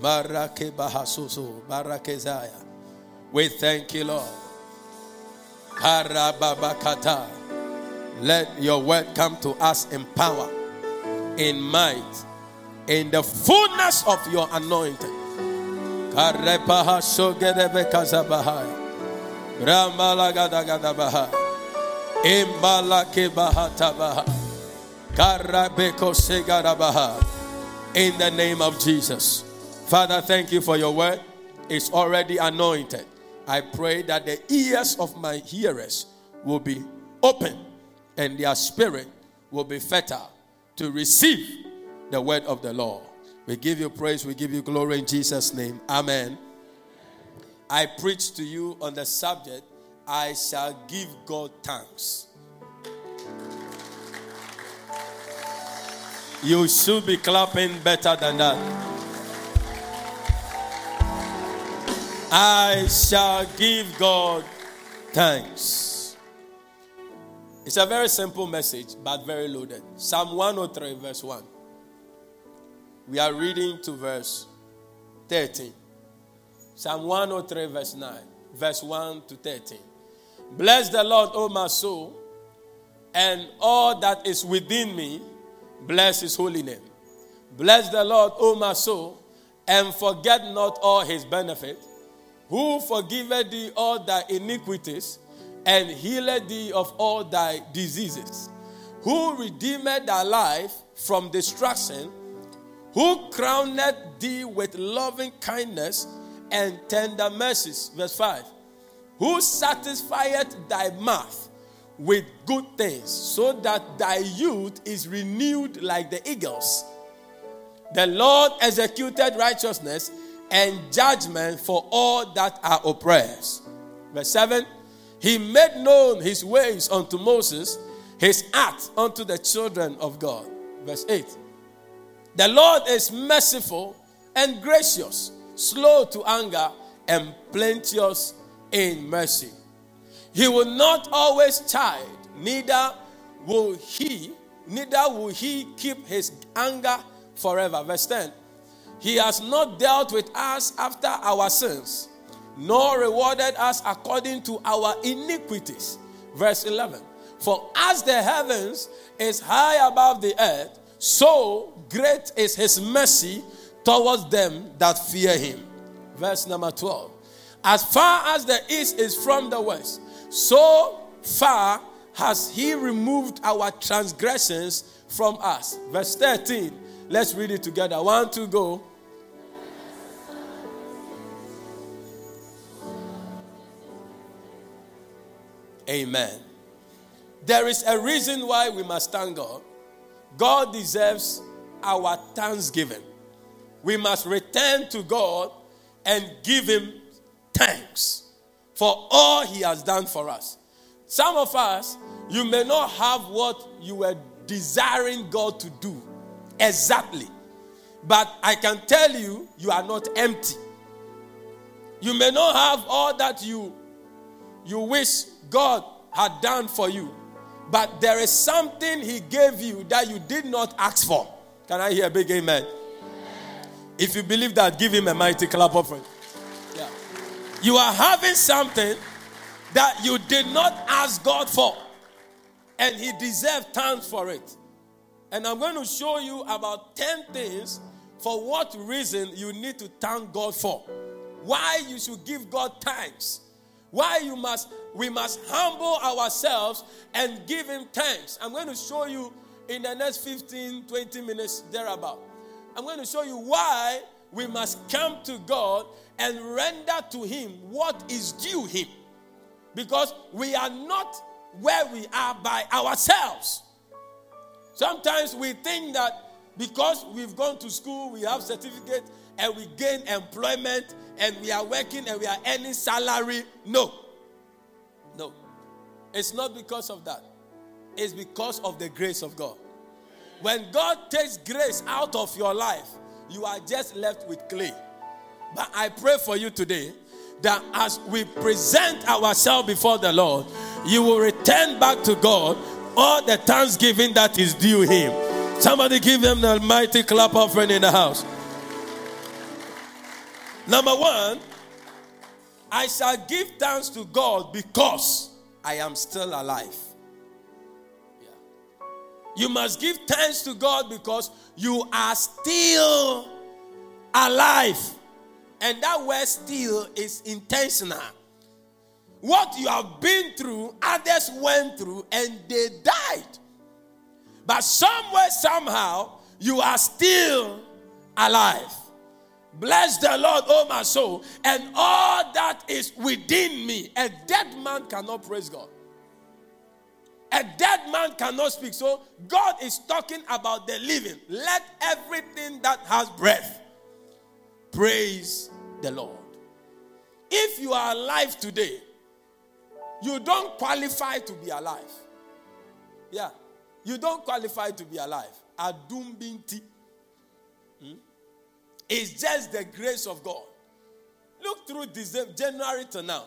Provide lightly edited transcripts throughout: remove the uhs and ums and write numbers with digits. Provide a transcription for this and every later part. Barake Baha Susu Barake Zaya. We thank you, Lord. Karababakata. Let your word come to us in power, in might, in the fullness of your anointing. Karre bahaso ge de be kazabah. Gramba la gadaga dabah. Imbalake bahatabah. Karabeko segarabah. In the name of Jesus. Father, thank you for your word. It's already anointed. I pray that the ears of my hearers will be open and their spirit will be fertile to receive the word of the Lord. We give you praise. We give you glory in Jesus' name. Amen. I preach to you on the subject, I shall give God thanks. You should be clapping better than that. I shall give God thanks. It's a very simple message, but very loaded. Psalm 103, verse 1. We are reading to verse 13. Psalm 103, verse 9. Verse 1 to 13. Bless the Lord, O my soul, and all that is within me. Bless his holy name. Bless the Lord, O my soul, and forget not all his benefit, who forgiveth thee all thy iniquities, and healeth thee of all thy diseases, who redeemeth thy life from destruction, who crowneth thee with loving kindness and tender mercies. Verse 5. Who satisfieth thy mouth with good things, so that thy youth is renewed like the eagles. The Lord executed righteousness and judgment for all that are oppressed. Verse 7. He made known his ways unto Moses, his acts unto the children of God. Verse 8. The Lord is merciful and gracious, slow to anger, and plenteous in mercy. He will not always chide, neither will he keep his anger forever. Verse 10. He has not dealt with us after our sins, nor rewarded us according to our iniquities. Verse 11. For as the heavens is high above the earth, so great is his mercy towards them that fear him. Verse number 12. As far as the east is from the west, so far has he removed our transgressions from us. Verse 13. Let's read it together. 1, 2, go. Amen. There is a reason why we must thank God. God deserves our thanksgiving. We must return to God and give him thanks for all he has done for us. Some of us, you may not have what you were desiring God to do exactly. But I can tell you, you are not empty. You may not have all that you wish God had done for you. But there is something he gave you that you did not ask for. Can I hear a big amen? If you believe that, give him a mighty clap offering. You are having something that you did not ask God for, and he deserved thanks for it. And I'm going to show you about 10 things for what reason you need to thank God for. Why you should give God thanks. Why we must humble ourselves and give him thanks. I'm going to show you in the next 15, 20 minutes thereabout. I'm going to show you why we must come to God and render to him what is due him. Because we are not where we are by ourselves. Sometimes we think that because we've gone to school, we have certificate, and we gain employment, and we are working, and we are earning salary. No. It's not because of that. It's because of the grace of God. When God takes grace out of your life, you are just left with clay. But I pray for you today that as we present ourselves before the Lord, you will return back to God all the thanksgiving that is due him. Somebody give him the mighty clap offering in the house. Number one, I shall give thanks to God because I am still alive. Yeah. You must give thanks to God because you are still alive. And that word still is intentional. What you have been through, others went through and they died. But somewhere, somehow, you are still alive. Bless the Lord, oh my soul, and all that is within me. A dead man cannot praise God. A dead man cannot speak. So God is talking about the living. Let everything that has breath praise the Lord. If you are alive today, you don't qualify to be alive. Yeah. You don't qualify to be alive. Adumbinti. It's just the grace of God. Look through December, January to now.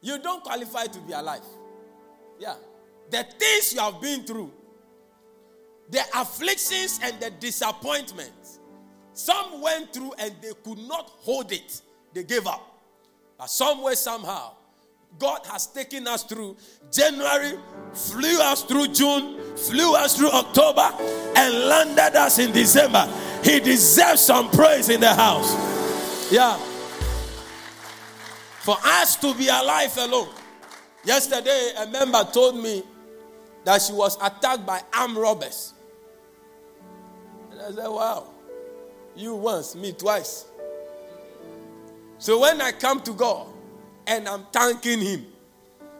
You don't qualify to be alive. Yeah. The things you have been through, the afflictions and the disappointments, some went through and they could not hold it. They gave up. But somewhere, somehow, God has taken us through January, flew us through June, flew us through October, and landed us in December. He deserves some praise in the house. Yeah. For us to be alive alone. Yesterday, a member told me that she was attacked by armed robbers. And I said, wow. You once, me twice. So when I come to God and I'm thanking him,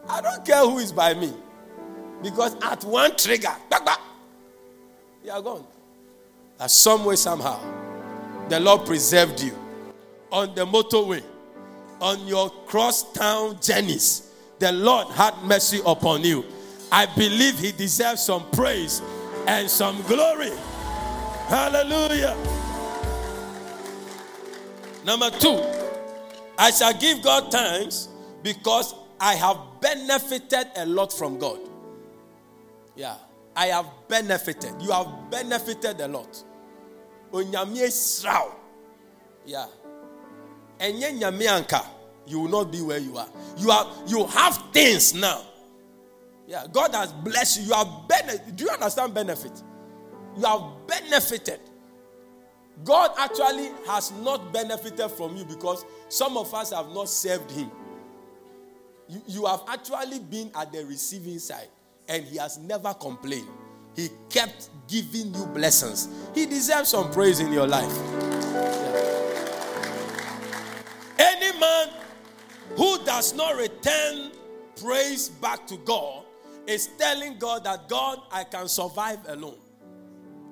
I don't care who is by me. Because at one trigger, you are gone. That some way, somehow, the Lord preserved you. On the motorway, on your cross-town journeys, the Lord had mercy upon you. I believe he deserves some praise and some glory. Hallelujah. Number two, I shall give God thanks because I have benefited a lot from God. Yeah, I have benefited. You have benefited a lot. Onyame sraw. Yeah. Enyenyamie anka. You will not be where you are. You have things now. Yeah, God has blessed you. You have benefited. Do you understand benefit? You have benefited. God actually has not benefited from you because some of us have not served him. You have actually been at the receiving side and he has never complained. He kept giving you blessings. He deserves some praise in your life. Yeah. Any man who does not return praise back to God is telling God that, God, I can survive alone.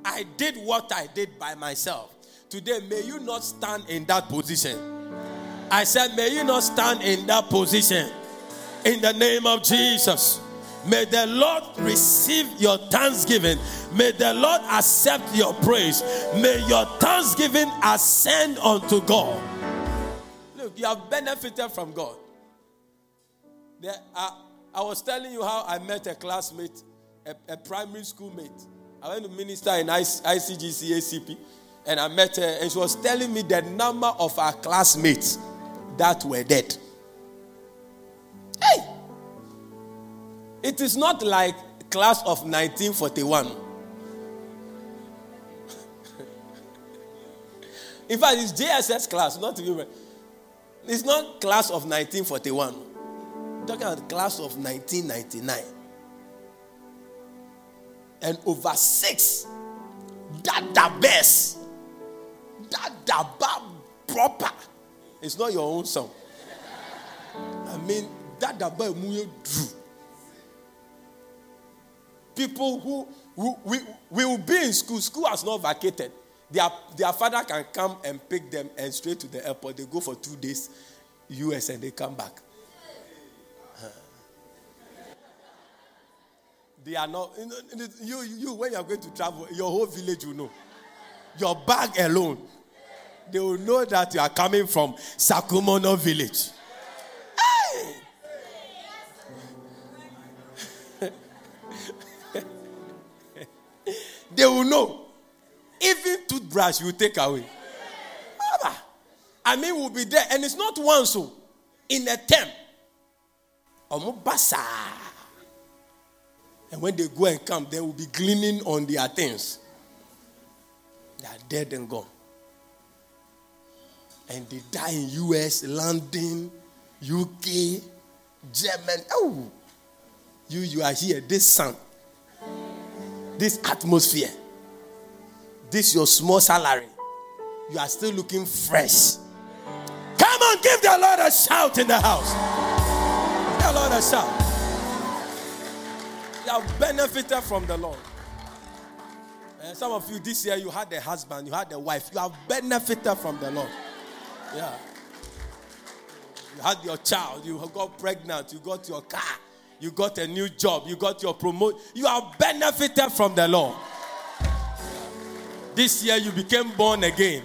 I did what I did by myself. Today, may you not stand in that position. I said, may you not stand in that position. In the name of Jesus. May the Lord receive your thanksgiving. May the Lord accept your praise. May your thanksgiving ascend unto God. Look, you have benefited from God. I was telling you how I met a classmate, a primary school mate. I went to minister in ICGCACP and I met her and she was telling me the number of our classmates that were dead. Hey! It is not like class of 1941. In fact, it's JSS class, not to be. It's not class of 1941. I'm talking about class of 1999. And over 6, that proper. It's not your own song. I mean, that drew. People who we will be in school. School has not vacated. Their father can come and pick them and straight to the airport. They go for 2 days, US, and they come back. They are not, you when you are going to travel, your whole village will know. Your bag alone, they will know that you are coming from Sakumono village. Hey! They will know. Even toothbrush you take away. I I mean, we'll be there. And it's not once, so in a term. And when they go and come, they will be gleaning on their things. They are dead and gone. And they die in US, London, UK, Germany. Oh, you are here. This sun, this atmosphere, this your small salary. You are still looking fresh. Come on, give the Lord a shout in the house. Give the Lord a shout. You have benefited from the Lord. And some of you this year, you had a husband, you had a wife. You have benefited from the Lord. Yeah. You had your child, you got pregnant, you got your car, you got a new job, you got your promotion. You have benefited from the Lord. This year, you became born again.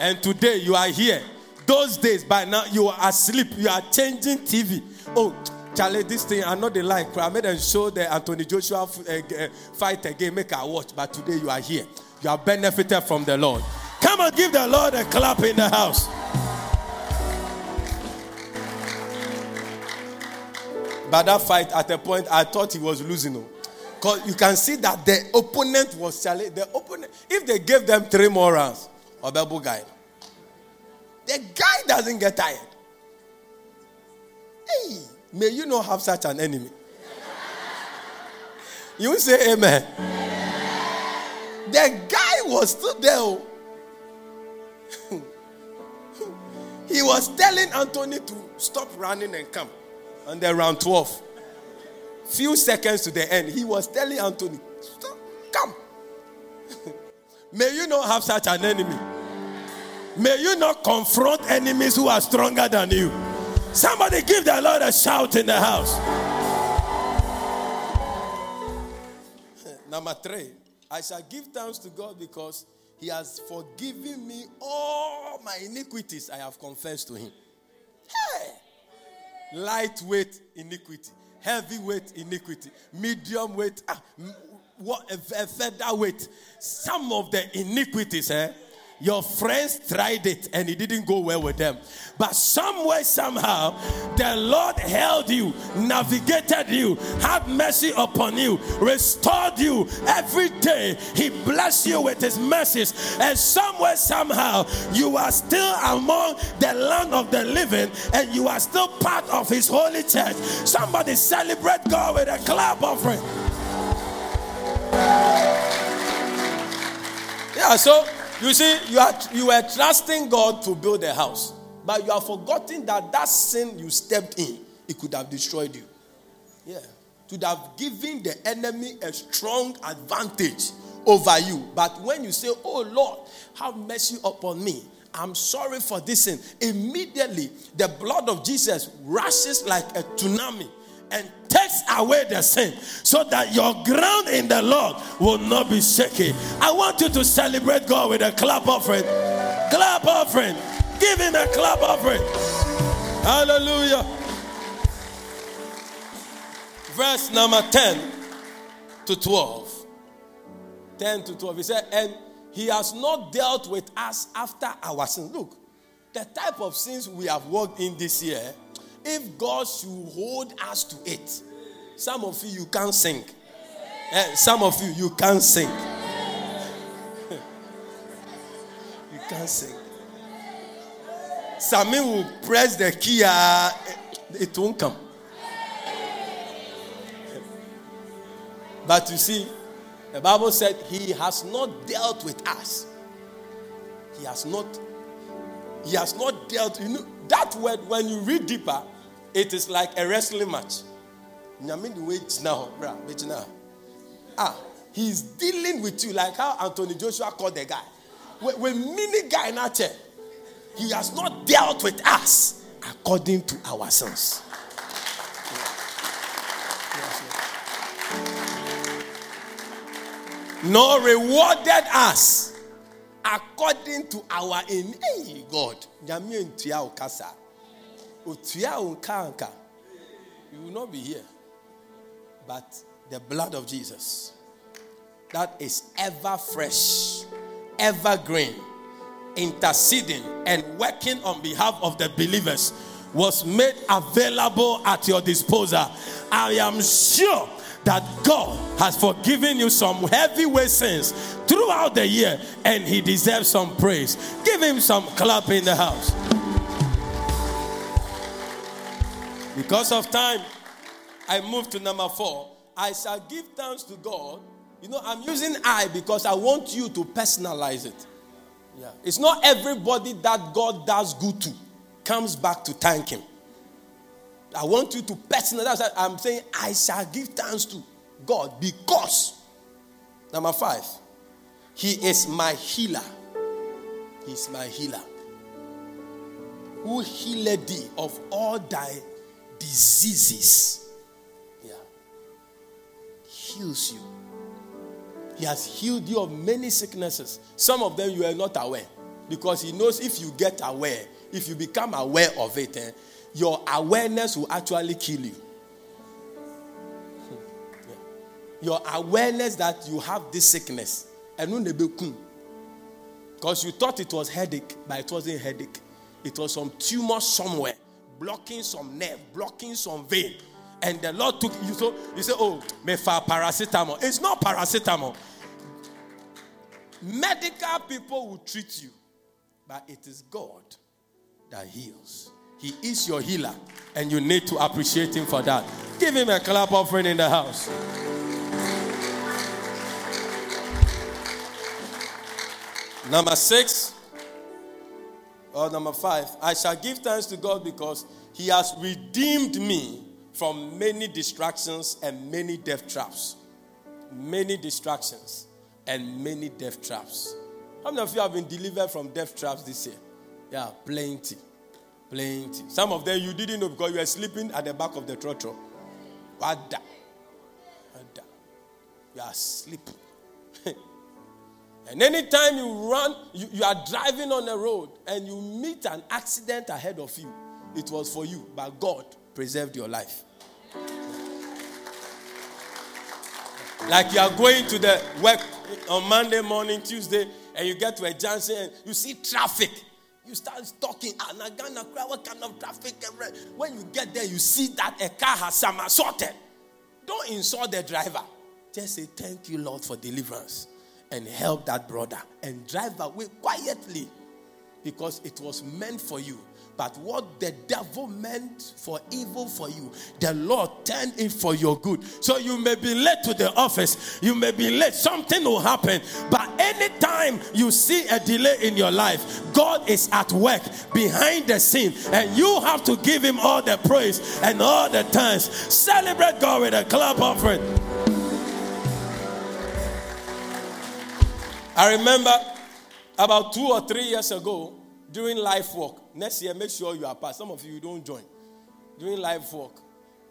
And today, you are here. Those days, by now, you are asleep. You are changing TV. Oh, Charlie, this thing, I know they like. I made them show the Anthony Joshua fight again. Make her watch. But today you are here. You are benefited from the Lord. Come and give the Lord a clap in the house. But that fight, at a point, I thought he was losing. Because you can see that the opponent was Charlie. The opponent, if they gave them 3 more rounds, or Bible guy, the guy doesn't get tired. Hey. May you not have such an enemy. You say amen. The guy was still there. He was telling Anthony to stop running and come. And then round 12. Few seconds to the end. He was telling Anthony, stop, come. May you not have such an enemy. May you not confront enemies who are stronger than you. Somebody give the Lord a shout in the house. Number 3, I shall give thanks to God because he has forgiven me all my iniquities I have confessed to him. Hey! Lightweight iniquity, heavyweight iniquity, medium weight, featherweight. Some of the iniquities, your friends tried it and it didn't go well with them. But somewhere, somehow, the Lord held you, navigated you, had mercy upon you, restored you. Every day, he blessed you with his mercies. And somewhere, somehow, you are still among the land of the living and you are still part of his holy church. Somebody celebrate God with a clap offering. Yeah, so... You see, you were trusting God to build a house. But you have forgotten that sin you stepped in, it could have destroyed you. Yeah. It would have given the enemy a strong advantage over you. But when you say, oh Lord, have mercy upon me. I'm sorry for this sin. Immediately, the blood of Jesus rushes like a tsunami and takes away the sin so that your ground in the Lord will not be shaky. I want you to celebrate God with a clap offering. Clap offering. Give him a clap offering. Hallelujah. Verse number 10 to 12. 10 to 12. He said, and he has not dealt with us after our sins. Look, the type of sins we have walked in this year, if God should hold us to it, some of you can't sing. Some of you can't sing. You can't sing. Some will press the key, it won't come. But you see, the Bible said he has not dealt with us. He has not dealt. You know that word, when you read deeper, it is like a wrestling match. He's dealing with you like how Anthony Joshua called the guy. We're mini guy in our chair. He has not dealt with us according to our sins. Nor rewarded us according to our God. You will not be here. But the blood of Jesus, that is ever fresh, ever green, interceding and working on behalf of the believers was made available at your disposal. I am sure that God has forgiven you some heavyweight sins throughout the year, and he deserves some praise. Give him some clap in the house. Because of time, I move to number 4. I shall give thanks to God. You know, I'm using I because I want you to personalize it. Yeah. It's not everybody that God does good to comes back to thank him. I want you to personalize that. I'm saying I shall give thanks to God because, number 5, he is my healer. He's my healer. Who healed thee of all thy diseases. Yeah. Heals you. He has healed you of many sicknesses. Some of them you are not aware, because he knows if you get aware, if you become aware of it, your awareness will actually kill you. Yeah. Your awareness that you have this sickness, because you thought it was headache, but it wasn't headache. It was some tumor somewhere, blocking some nerve, blocking some vein. And the Lord took you, so you say, oh, me for paracetamol. It's not paracetamol. Medical people will treat you, but it is God that heals. He is your healer, and you need to appreciate him for that. Give him a clap offering in the house. Number 6, or number 5, I shall give thanks to God because he has redeemed me from many distractions and many death traps. Many distractions and many death traps. How many of you have been delivered from death traps this year? Yeah, plenty. Plenty. Some of them you didn't know because you were sleeping at the back of the trotro. Wada. Wada. You are asleep. And anytime you run, you are driving on the road and you meet an accident ahead of you. It was for you, but God preserved your life. Like you are going to the work on Monday morning, Tuesday, and you get to a junction and you see traffic. You start talking, what kind of traffic? When you get there, you see that a car has somersaulted. Don't insult the driver. Just say, thank you, Lord, for deliverance. And help that brother. And drive away quietly. Because it was meant for you. But what the devil meant for evil for you, the Lord turned it for your good. So you may be late to the office. You may be late. Something will happen. But anytime you see a delay in your life, God is at work behind the scene. And you have to give him all the praise and all the thanks. Celebrate God with a clap offering. I remember about 2 or 3 years ago, during life walk. Next year, make sure you are part. Some of you don't join. During life walk,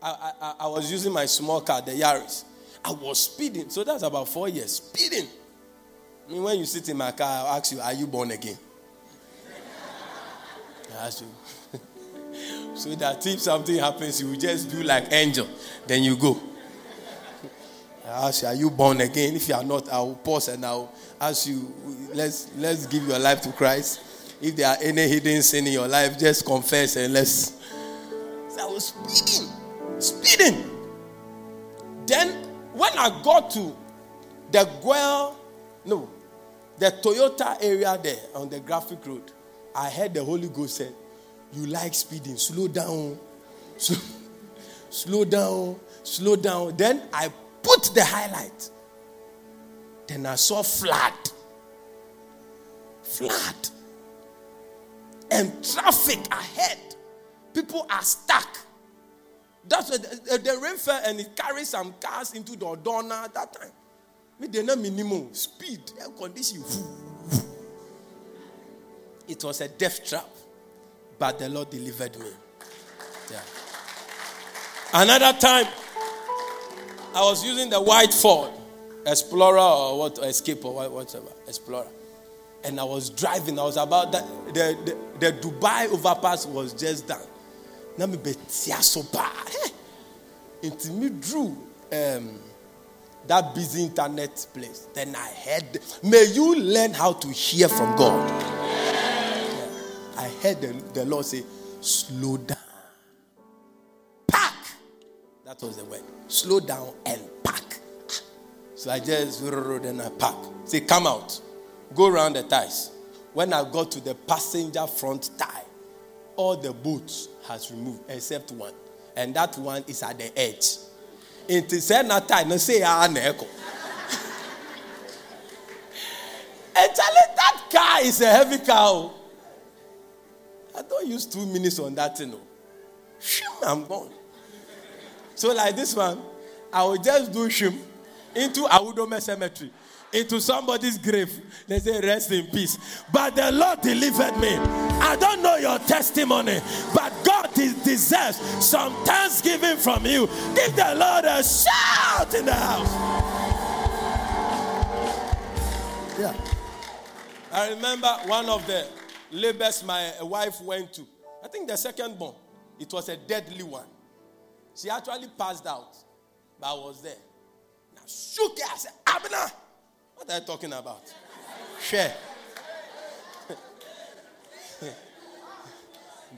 I was using my small car, the Yaris. I was speeding. So that's about 4 years. Speeding. I mean, when you sit in my car, I'll ask you, are you born again? I ask you. So that if something happens, you will just do like angel. Then you go. I ask you, are you born again? If you are not, I will pause and I will ask you, let's give your life to Christ. If there are any hidden sin in your life, just confess and let's. So I was speeding. Then when I got to the Gwell, the Toyota area there on the graphic road, I heard the Holy Ghost said, you like speeding, slow down. Then I put the highlight. Then I saw flood. And traffic ahead. People are stuck. That's what the rain fell and it carried some cars into the Odona at that time. With the minimum speed, air condition. It was a death trap. But the Lord delivered me. Yeah. Another time, I was using the white Ford Explorer or what, Escape or whatever, Explorer. And I was driving. I was about that. The Dubai overpass was just done. Now me betia sopa. Until me drew that busy internet place. Then I heard. May you learn how to hear from God. Yeah. I heard the Lord say, slow down. Pack. That was the word. Slow down and pack. So I just rode and I pack. Say, come out. Go round the ties. When I got to the passenger front tie, all the boats has removed except one. And that one is at the edge. It is not tie. No say I echo. Actually, that car is a heavy car. I don't use 2 minutes on that thing. Shim, I'm gone. So like this one, I will just do shim into Awudome Cemetery, into somebody's grave. They say, rest in peace. But the Lord delivered me. I don't know your testimony, but God deserves some thanksgiving from you. Give the Lord a shout in the house. Yeah. I remember one of the labors my wife went to. I think the second one. It was a deadly one. She actually passed out, but I was there. And I shook her. I said, Abena, what are you talking about? Share.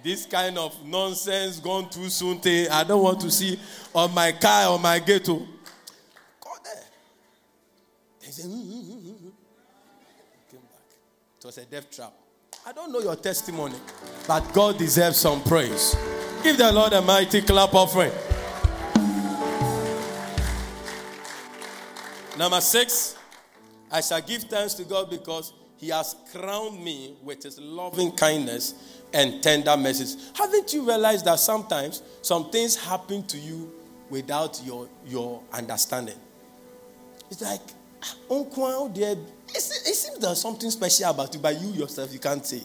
This kind of nonsense gone too soon thing, I don't want to see on my car, on my ghetto. Go there. They said, came back. It was a death trap. I don't know your testimony, but God deserves some praise. Give the Lord a mighty clap offering. Number 6, I shall give thanks to God because He has crowned me with His loving kindness and tender mercies. Haven't you realized that sometimes some things happen to you without your understanding? It's like, Unkwang, dear. It seems there's something special about you, but you yourself, you can't say.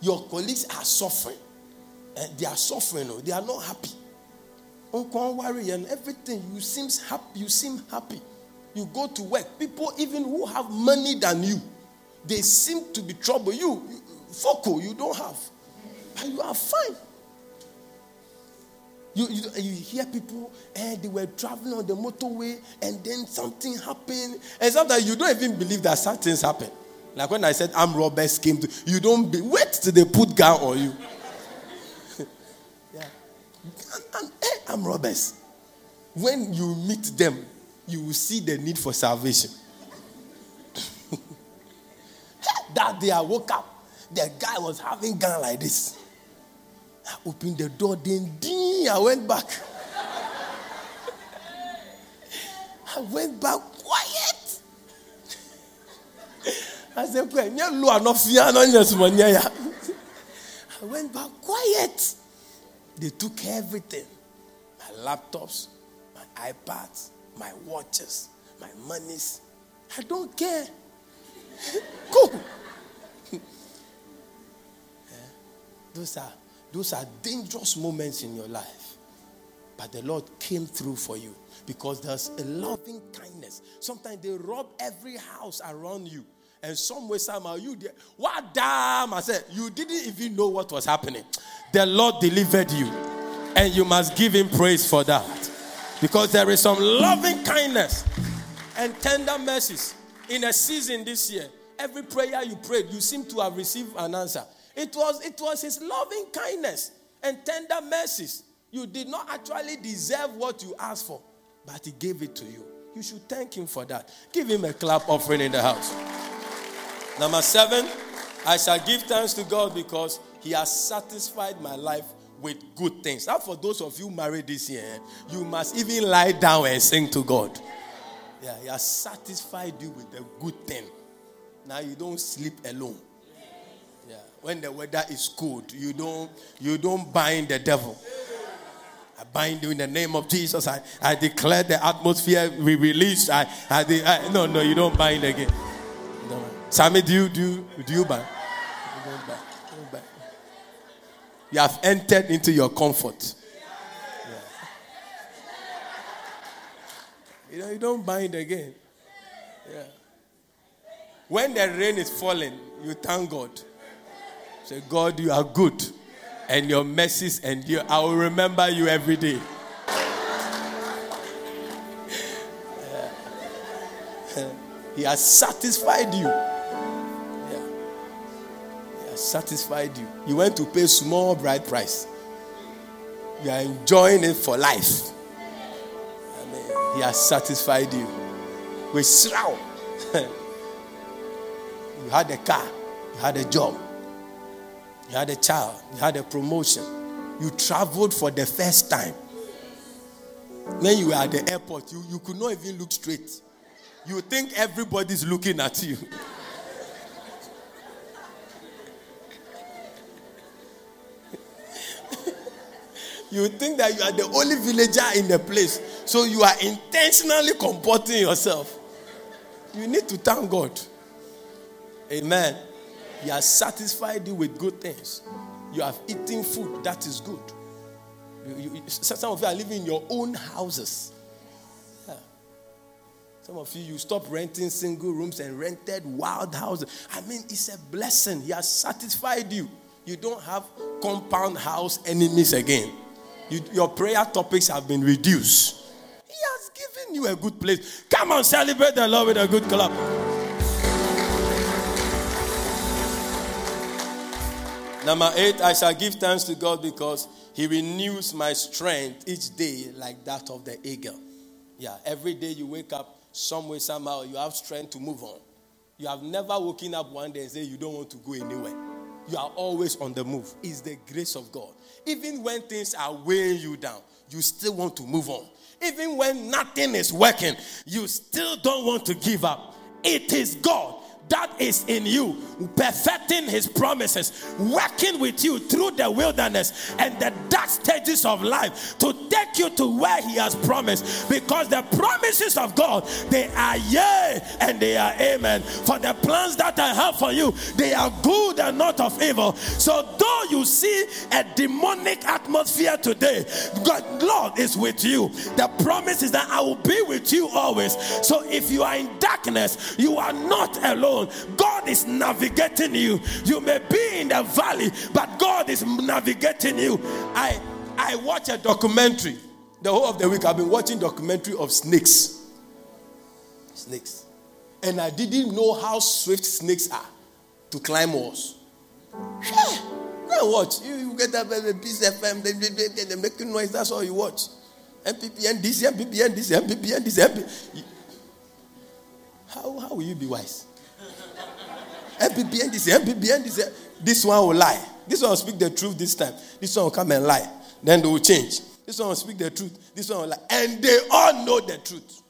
Your colleagues are suffering. And they are suffering. They are not happy. Uncle worry and everything. You seem happy. You go to work. People even who have money than you, they seem to be trouble. You, foco, you don't have. But you are fine. You hear people, and they were traveling on the motorway, and then something happened. And sometimes you don't even believe that such things happen. Like when I said, armed robbers came to you, don't wait till they put gun on you. Yeah. And armed robbers, when you meet them, you will see the need for salvation. That day I woke up, the guy was having gun like this. I opened the door, then ding, I went back. I went back quiet. I said, I went back quiet. They took everything. My laptops, my iPads, my watches, my monies. I don't care. Go. Those are dangerous moments in your life. But the Lord came through for you because there's a loving kindness. Sometimes they rob every house around you. And some way, somehow, you did. What damn? I said, you didn't even know what was happening. The Lord delivered you. And you must give Him praise for that. Because there is some loving kindness and tender mercies in a season this year. Every prayer you prayed, you seem to have received an answer. It was His loving kindness and tender mercies. You did not actually deserve what you asked for, but He gave it to you. You should thank Him for that. Give Him a clap offering in the house. Number 7, I shall give thanks to God because He has satisfied my life with good things. Now for those of you married this year, you must even lie down and sing to God. Yeah, He has satisfied you with a good thing. Now you don't sleep alone. When the weather is cold, you don't bind the devil. I bind you in the name of Jesus. I declare the atmosphere we release. No, you don't bind again. No. Sammy, do you bind? You don't bind. You don't bind. You have entered into your comfort. Yeah. You don't bind again. Yeah. When the rain is falling, you thank God. Say, God, you are good, and your mercies endure. I will remember you every day. He has satisfied you. Yeah. He has satisfied you. You went to pay small bride price. You are enjoying it for life. Amen. He has satisfied you. With sraw. You had a car. You had a job. You had a child. You had a promotion. You traveled for the first time. When you were at the airport, you could not even look straight. You think everybody's looking at you. You think that you are the only villager in the place. So you are intentionally comporting yourself. You need to thank God. Amen. He has satisfied you with good things. You have eaten food that is good. Some of you are living in your own houses. Yeah. Some of you stopped renting single rooms and rented wild houses. I mean, it's a blessing. He has satisfied you. You don't have compound house enemies again. Your prayer topics have been reduced. He has given you a good place. Come on, celebrate the Lord with a good clap. Number 8, I shall give thanks to God because He renews my strength each day like that of the eagle. Yeah, every day you wake up, some way, somehow, you have strength to move on. You have never woken up one day and say you don't want to go anywhere. You are always on the move. It's the grace of God. Even when things are weighing you down, you still want to move on. Even when nothing is working, you still don't want to give up. It is God that is in you, perfecting His promises, working with you through the wilderness and the dark stages of life to take you to where He has promised. Because the promises of God, they are yea and they are amen. For the plans that I have for you, they are good and not of evil. So though you see a demonic atmosphere today, God, Lord, is with you. The promise is that I will be with you always. So if you are in darkness, you are not alone. God is navigating you. You may be in the valley, but God is navigating you. I watch a documentary. The whole of the week I've been watching documentary of snakes. Snakes. And I didn't know how swift snakes are to climb walls. Yeah, go and watch. You get up at the Peace FM, they make noise, that's all you watch. MPP, DC, MPP, DC, MPP, DC, MPP. How will you be wise? M-B-B-N, M-B-B-N, this one will lie. This one will speak the truth this time. This one will come and lie. Then they will change. This one will speak the truth. This one will lie. And they all know the truth.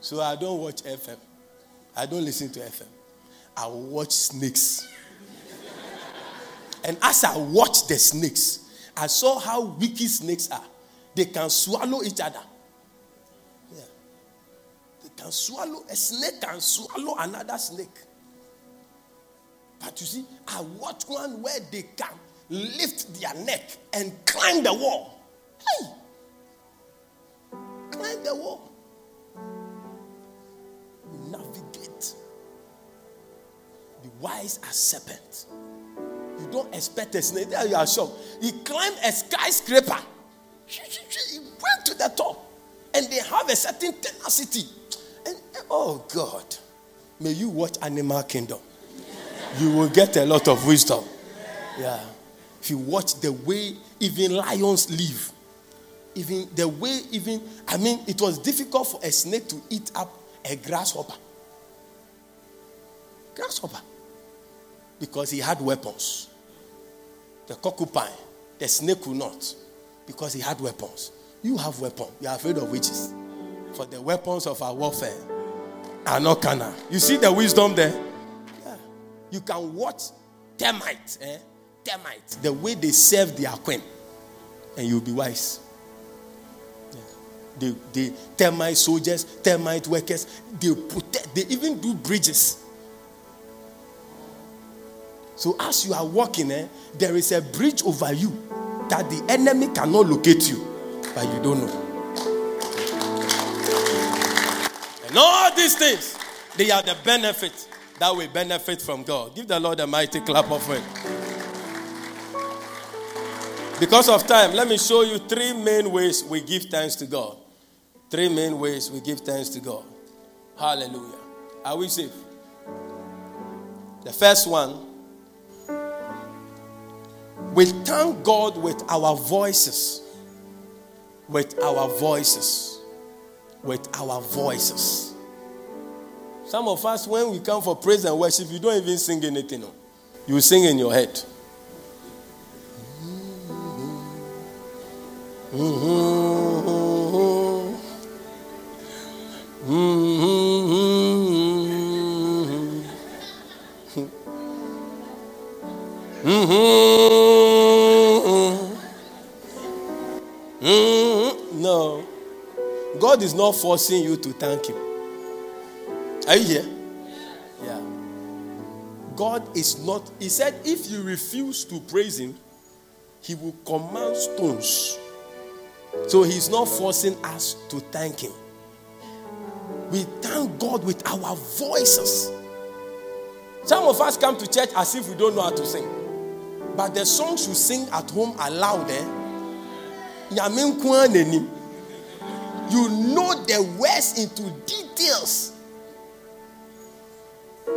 So I don't watch FM. I don't listen to FM. I watch snakes. And as I watch the snakes, I saw how wicked snakes are. They can swallow each other. A snake can swallow another snake. But you see, I watch one where they can lift their neck and climb the wall. Hey! Climb the wall. Navigate. Be wise as serpent. You don't expect a snake. There you are shocked. He climbed a skyscraper. He went to the top. And they have a certain tenacity. And, oh God, may you watch Animal Kingdom. You will get a lot of wisdom. Yeah. If you watch the way even lions live, even the way it was difficult for a snake to eat up a grasshopper. Because he had weapons. The porcupine, the snake could not, because he had weapons. You have weapons. You are afraid of witches. For the weapons of our warfare are not carnal. You see the wisdom there? Yeah. You can watch termites. Termites. The way they serve their queen. And you'll be wise. Yeah. They termite soldiers, termite workers. They protect. They even do bridges. So as you are walking, there is a bridge over you that the enemy cannot locate you. But you don't know. And all these things, they are the benefits that we benefit from God. Give the Lord a mighty clap of it. Because of time, let me show you 3 main ways we give thanks to God. 3 main ways we give thanks to God. Hallelujah. Are we safe? The first one, we thank God with our voices. With our voices. With our voices. Some of us, when we come for praise and worship, you don't even sing anything. You sing in your head. No. God is not forcing you to thank him. Are you here? Yeah. God is not. He said if you refuse to praise him, he will command stones. So he's not forcing us to thank him. We thank God with our voices. Some of us come to church as if we don't know how to sing. But the songs you sing at home are louder. You know the words into details.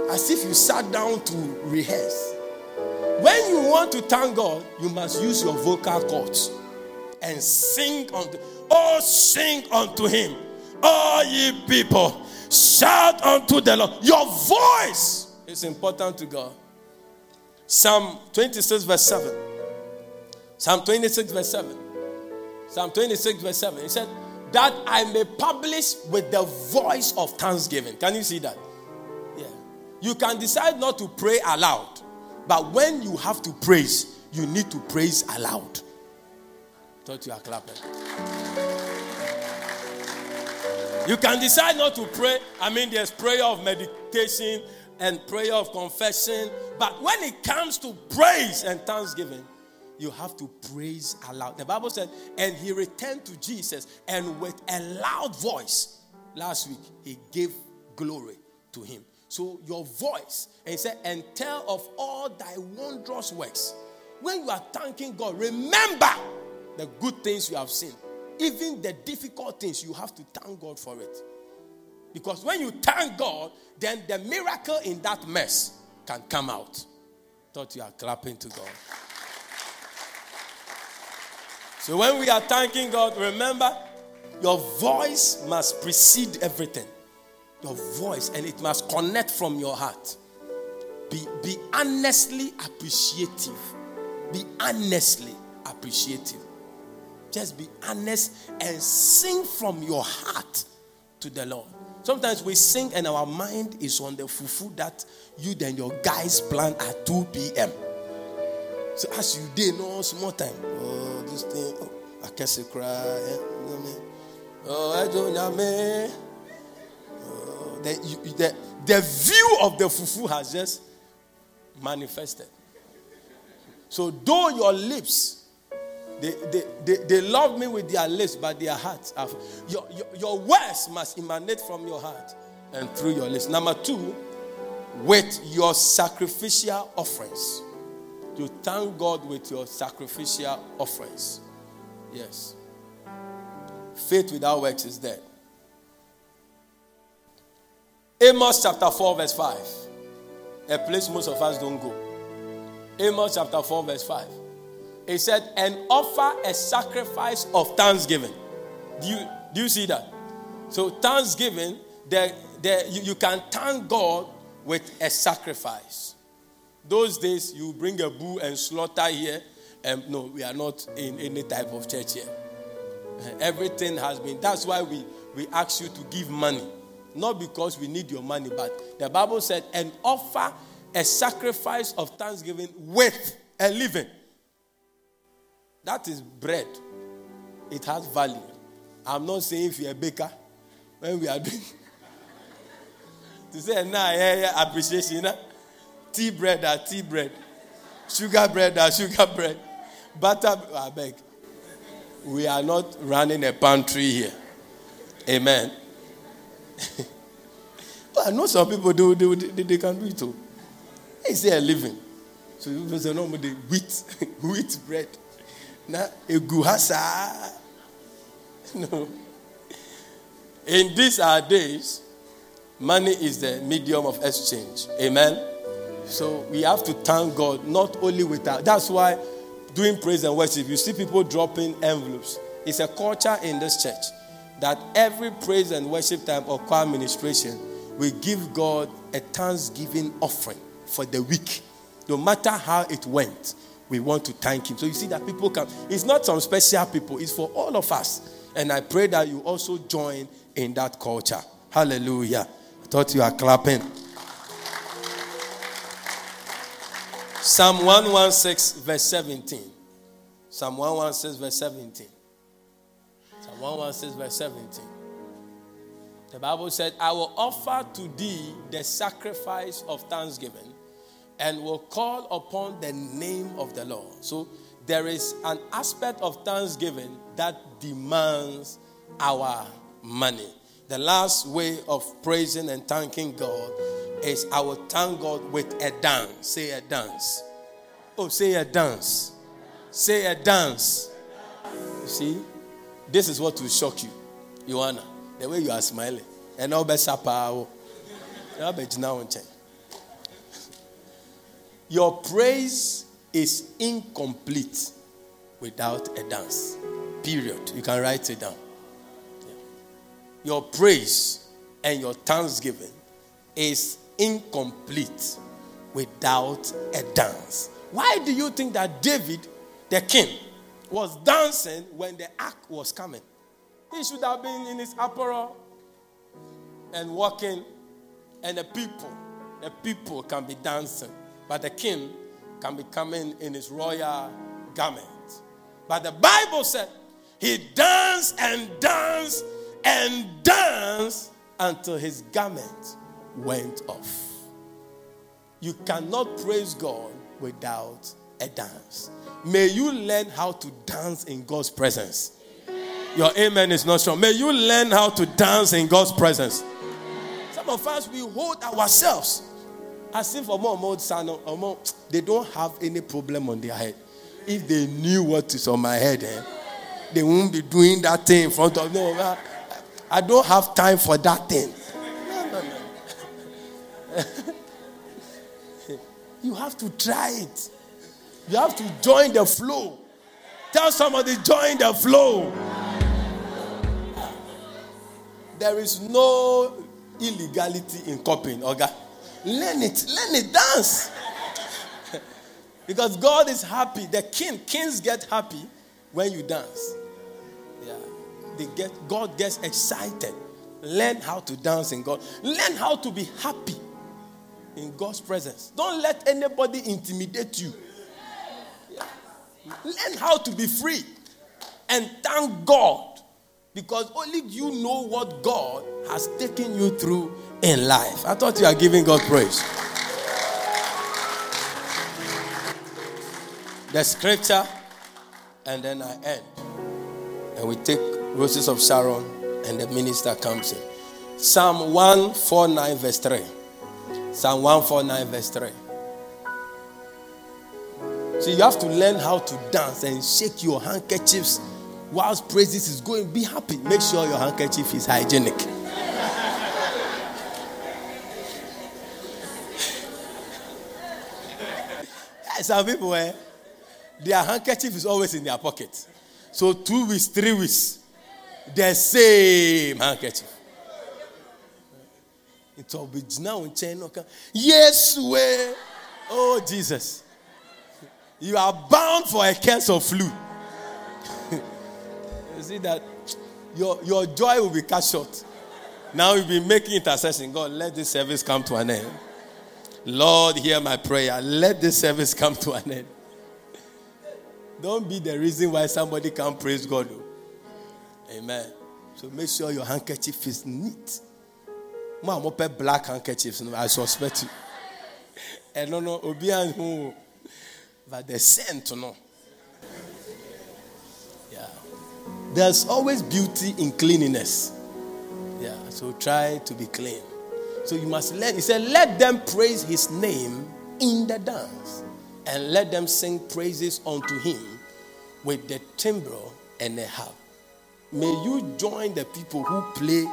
As if you sat down to rehearse. When you want to thank God, you must use your vocal cords. And sing unto, oh, sing unto him, all ye people, shout unto the Lord. Your voice is important to God. Psalm 26 verse 7. Psalm 26 verse 7. He said, that I may publish with the voice of thanksgiving. Can you see that? Yeah. You can decide not to pray aloud. But when you have to praise, you need to praise aloud. Thought you are clapping. You can decide not to pray. I mean, there's prayer of meditation and prayer of confession. But when it comes to praise and thanksgiving, you have to praise aloud. The Bible said, and he returned to Jesus, and with a loud voice, last week, he gave glory to him. So your voice, and he said, and tell of all thy wondrous works. When you are thanking God, remember the good things you have seen. Even the difficult things, you have to thank God for it. Because when you thank God, then the miracle in that mess can come out. Thought you are clapping to God. So when we are thanking God, remember, your voice must precede everything. Your voice, and it must connect from your heart. Be honestly appreciative. Be honestly appreciative. Just be honest and sing from your heart to the Lord. Sometimes we sing and our mind is on the fufu that you and your guys plan at 2 p.m. So as you did, no small time. Oh, this thing, oh, I can't say cry. Oh, I don't know. Oh, the view of the fufu has just manifested. So though your lips, They love me with their lips, but their hearts are. Your words must emanate from your heart and through your lips. Number two, with your sacrificial offerings. You thank God with your sacrificial offerings. Yes. Faith without works is dead. Amos chapter 4 verse 5. A place most of us don't go. Amos chapter 4 verse 5. He said, and offer a sacrifice of thanksgiving. Do you see that? So thanksgiving, you can thank God with a sacrifice. Those days, you bring a bull and slaughter here. No, we are not in any type of church here. Everything has been. That's why we ask you to give money. Not because we need your money, but the Bible said, and offer a sacrifice of thanksgiving with a living. That is bread. It has value. I'm not saying if you're a baker, when we are doing to say, nah, yeah, appreciation. Nah? Tea bread. Sugar bread. Butter, I beg. We are not running a pantry here. Amen. But I know some people do, they can do it too. They say a living. So people say, no, but they wheat bread. No. In these our days, money is the medium of exchange. Amen. So we have to thank God, not only with our... That's why doing praise and worship, you see people dropping envelopes. It's a culture in this church that every praise and worship time or choir ministration, we give God a thanksgiving offering for the week. No matter how it went, we want to thank him. So you see that people come. It's not some special people. It's for all of us. And I pray that you also join in that culture. Hallelujah. I thought you are clapping. Psalm 116 verse 17. Psalm 116 verse 17. Psalm 116 verse 17. The Bible said, I will offer to thee the sacrifice of thanksgiving and will call upon the name of the Lord. So there is an aspect of thanksgiving that demands our money. The last way of praising and thanking God is I will thank God with a dance. Say a dance. Oh, say a dance. Say a dance. You see, this is what will shock you, Joanna. The way you are smiling. And all be sapao. Your praise is incomplete without a dance. Period. You can write it down. Yeah. Your praise and your thanksgiving is incomplete without a dance. Why do you think that David, the king, was dancing when the ark was coming? He should have been in his apparel and walking, and the people can be dancing. But the king can be coming in his royal garment. But the Bible said he danced and danced and danced until his garment went off. You cannot praise God without a dance. May you learn how to dance in God's presence. Your amen is not strong. May you learn how to dance in God's presence. Some of us, we hold ourselves as if they don't have any problem on their head. If they knew what is on my head, they won't be doing that thing in front of me. I don't have time for that thing. No. You have to try it. You have to join the flow. Tell somebody, join the flow. There is no illegality in copying, okay? Learn it, dance. Because God is happy. The kings get happy when you dance. Yeah. God gets excited. Learn how to dance in God. Learn how to be happy in God's presence. Don't let anybody intimidate you. Yeah. Learn how to be free and thank God, because only you know what God has taken you through in life. I thought you are giving God praise. The scripture, and then I end. And we take Roses of Sharon, and the minister comes in. Psalm 149 verse 3. Psalm 149 verse 3. So you have to learn how to dance and shake your handkerchiefs whilst praises is going. Be happy. Make sure your handkerchief is hygienic. Some people, their handkerchief is always in their pocket. So 2 weeks, 3 weeks, the same handkerchief. It's original in China. Yes, way. Oh, Jesus. You are bound for a case of flu. You see that your joy will be cut short. Now you'll be making intercession. God, let this service come to an end. Lord, hear my prayer. Let this service come to an end. Don't be the reason why somebody can't praise God. Amen. So make sure your handkerchief is neat. I'm going to black handkerchiefs. I suspect you. And no, Obian who, but the scent, no. Yeah. There's always beauty in cleanliness. Yeah. So try to be clean. So you must learn. He said, let them praise his name in the dance, and let them sing praises unto him with the timbrel and the harp. May you join the people who play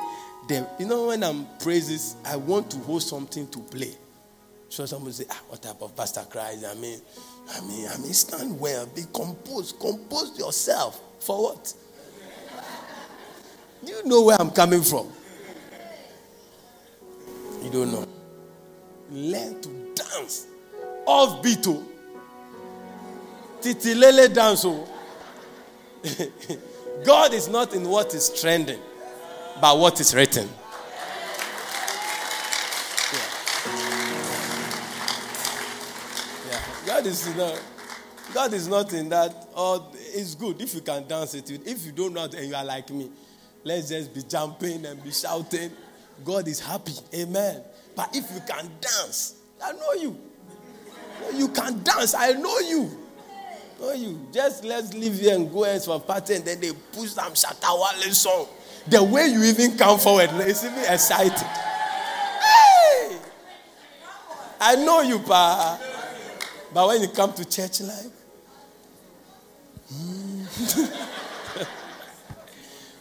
them. You know, when I'm praises, I want to hold something to play. So somebody say, what type of pastor Christ? I mean, stand well, be composed, compose yourself. For what? Do you know where I'm coming from? You don't know. Learn to dance off beat. Titilele dance. God is not in what is trending, but what is written. God is not in that. Oh, it's good if you can dance it. If you don't know and you are like me, let's just be jumping and be shouting. God is happy. Amen. But if you can dance, I know you. You can dance. I know you. Know you. Just let's leave here and go for a party, and then they push some Shatta Wale song. The way you even come forward, it's even exciting. Hey! I know you, pa. But when you come to church life,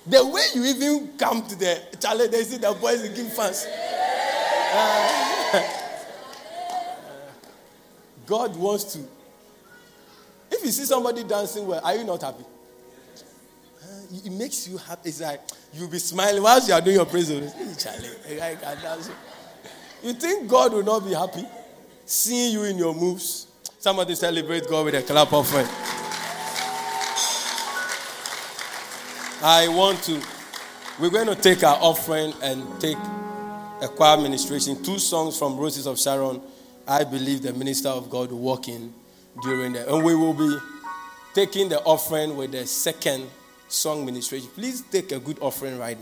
the way you even come to the challenge, they see the boys give fans. God wants to. If you see somebody dancing well, are you not happy? It makes you happy. It's like you'll be smiling whilst you are doing your praise. You think God will not be happy seeing you in your moves? Somebody celebrate God with a clap of it. We're going to take our offering and take a choir ministration. 2 songs from Roses of Sharon. I believe the minister of God will walk in during that. And we will be taking the offering with the second song ministration. Please take a good offering right now.